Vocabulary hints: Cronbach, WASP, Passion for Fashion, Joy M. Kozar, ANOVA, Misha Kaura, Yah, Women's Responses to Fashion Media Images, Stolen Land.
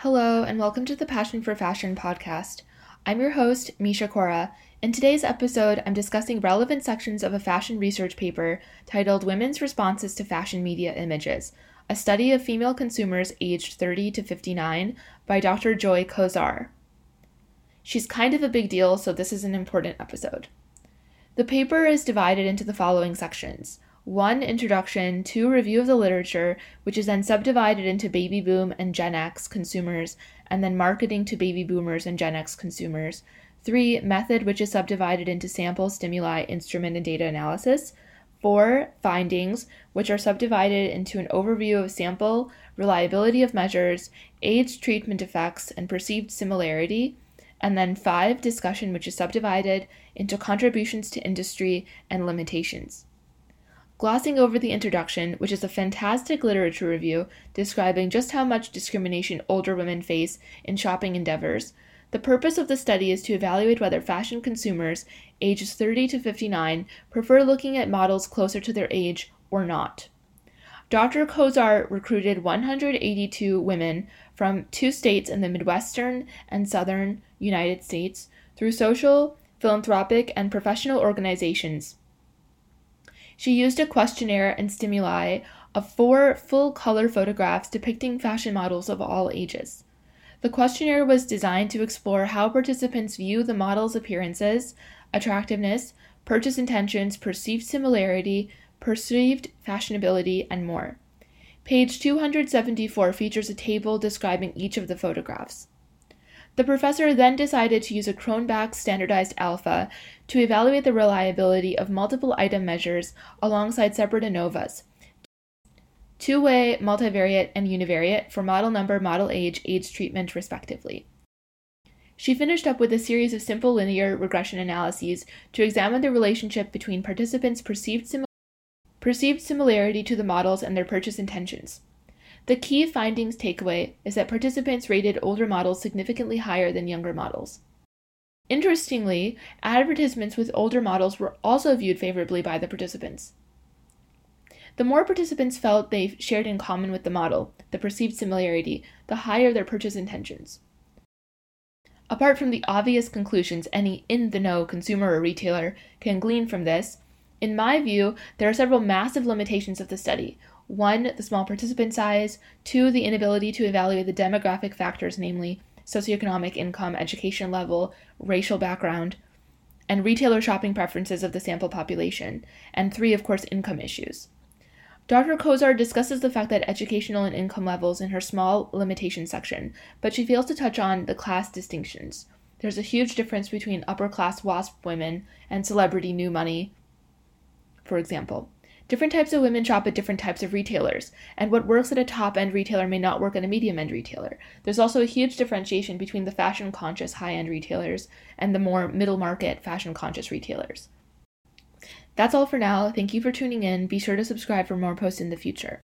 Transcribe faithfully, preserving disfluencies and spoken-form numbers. Hello, and welcome to the Passion for Fashion podcast. I'm your host, Misha Kaura. In today's episode, I'm discussing relevant sections of a fashion research paper titled Women's Responses to Fashion Media Images, a study of female consumers aged thirty to fifty-nine by Doctor Joy Kozar. She's kind of a big deal, so this is an important episode. The paper is divided into the following sections. one. Introduction, two. Review of the literature, which is then subdivided into baby boom and Gen X consumers, and then marketing to baby boomers and Gen X consumers. three. Method, which is subdivided into sample, stimuli, instrument, and data analysis. four. Findings, which are subdivided into an overview of sample, reliability of measures, age treatment effects, and perceived similarity. And then five. Discussion, which is subdivided into contributions to industry and limitations. Glossing over the introduction, which is a fantastic literature review describing just how much discrimination older women face in shopping endeavors, the purpose of the study is to evaluate whether fashion consumers ages thirty to fifty-nine prefer looking at models closer to their age or not. Doctor Kozar recruited one hundred eighty-two women from two states in the Midwestern and Southern United States through social, philanthropic, and professional organizations. She used a questionnaire and stimuli of four full-color photographs depicting fashion models of all ages. The questionnaire was designed to explore how participants view the models' appearances, attractiveness, purchase intentions, perceived similarity, perceived fashionability, and more. Page two hundred seventy-four features a table describing each of the photographs. The professor then decided to use a Cronbach standardized alpha to evaluate the reliability of multiple item measures alongside separate ANOVAs, two-way, multivariate, and univariate for model number, model age, age treatment, respectively. She finished up with a series of simple linear regression analyses to examine the relationship between participants' perceived, sim- perceived similarity to the models and their purchase intentions. The key findings takeaway is that participants rated older models significantly higher than younger models. Interestingly, advertisements with older models were also viewed favorably by the participants. The more participants felt they shared in common with the model, the perceived similarity, the higher their purchase intentions. Apart from the obvious conclusions any in-the-know consumer or retailer can glean from this, in my view, there are several massive limitations of the study. One, the small participant size. Two, the inability to evaluate the demographic factors, namely socioeconomic income, education level, racial background, and retailer shopping preferences of the sample population. And three, of course, income issues. Doctor Kozar discusses the fact that educational and income levels in her small limitation section, but she fails to touch on the class distinctions. There's a huge difference between upper-class WASP women and celebrity new money, for example. Different types of women shop at different types of retailers, and what works at a top-end retailer may not work at a medium-end retailer. There's also a huge differentiation between the fashion-conscious high-end retailers and the more middle-market fashion-conscious retailers. That's all for now. Thank you for tuning in. Be sure to subscribe for more posts in the future.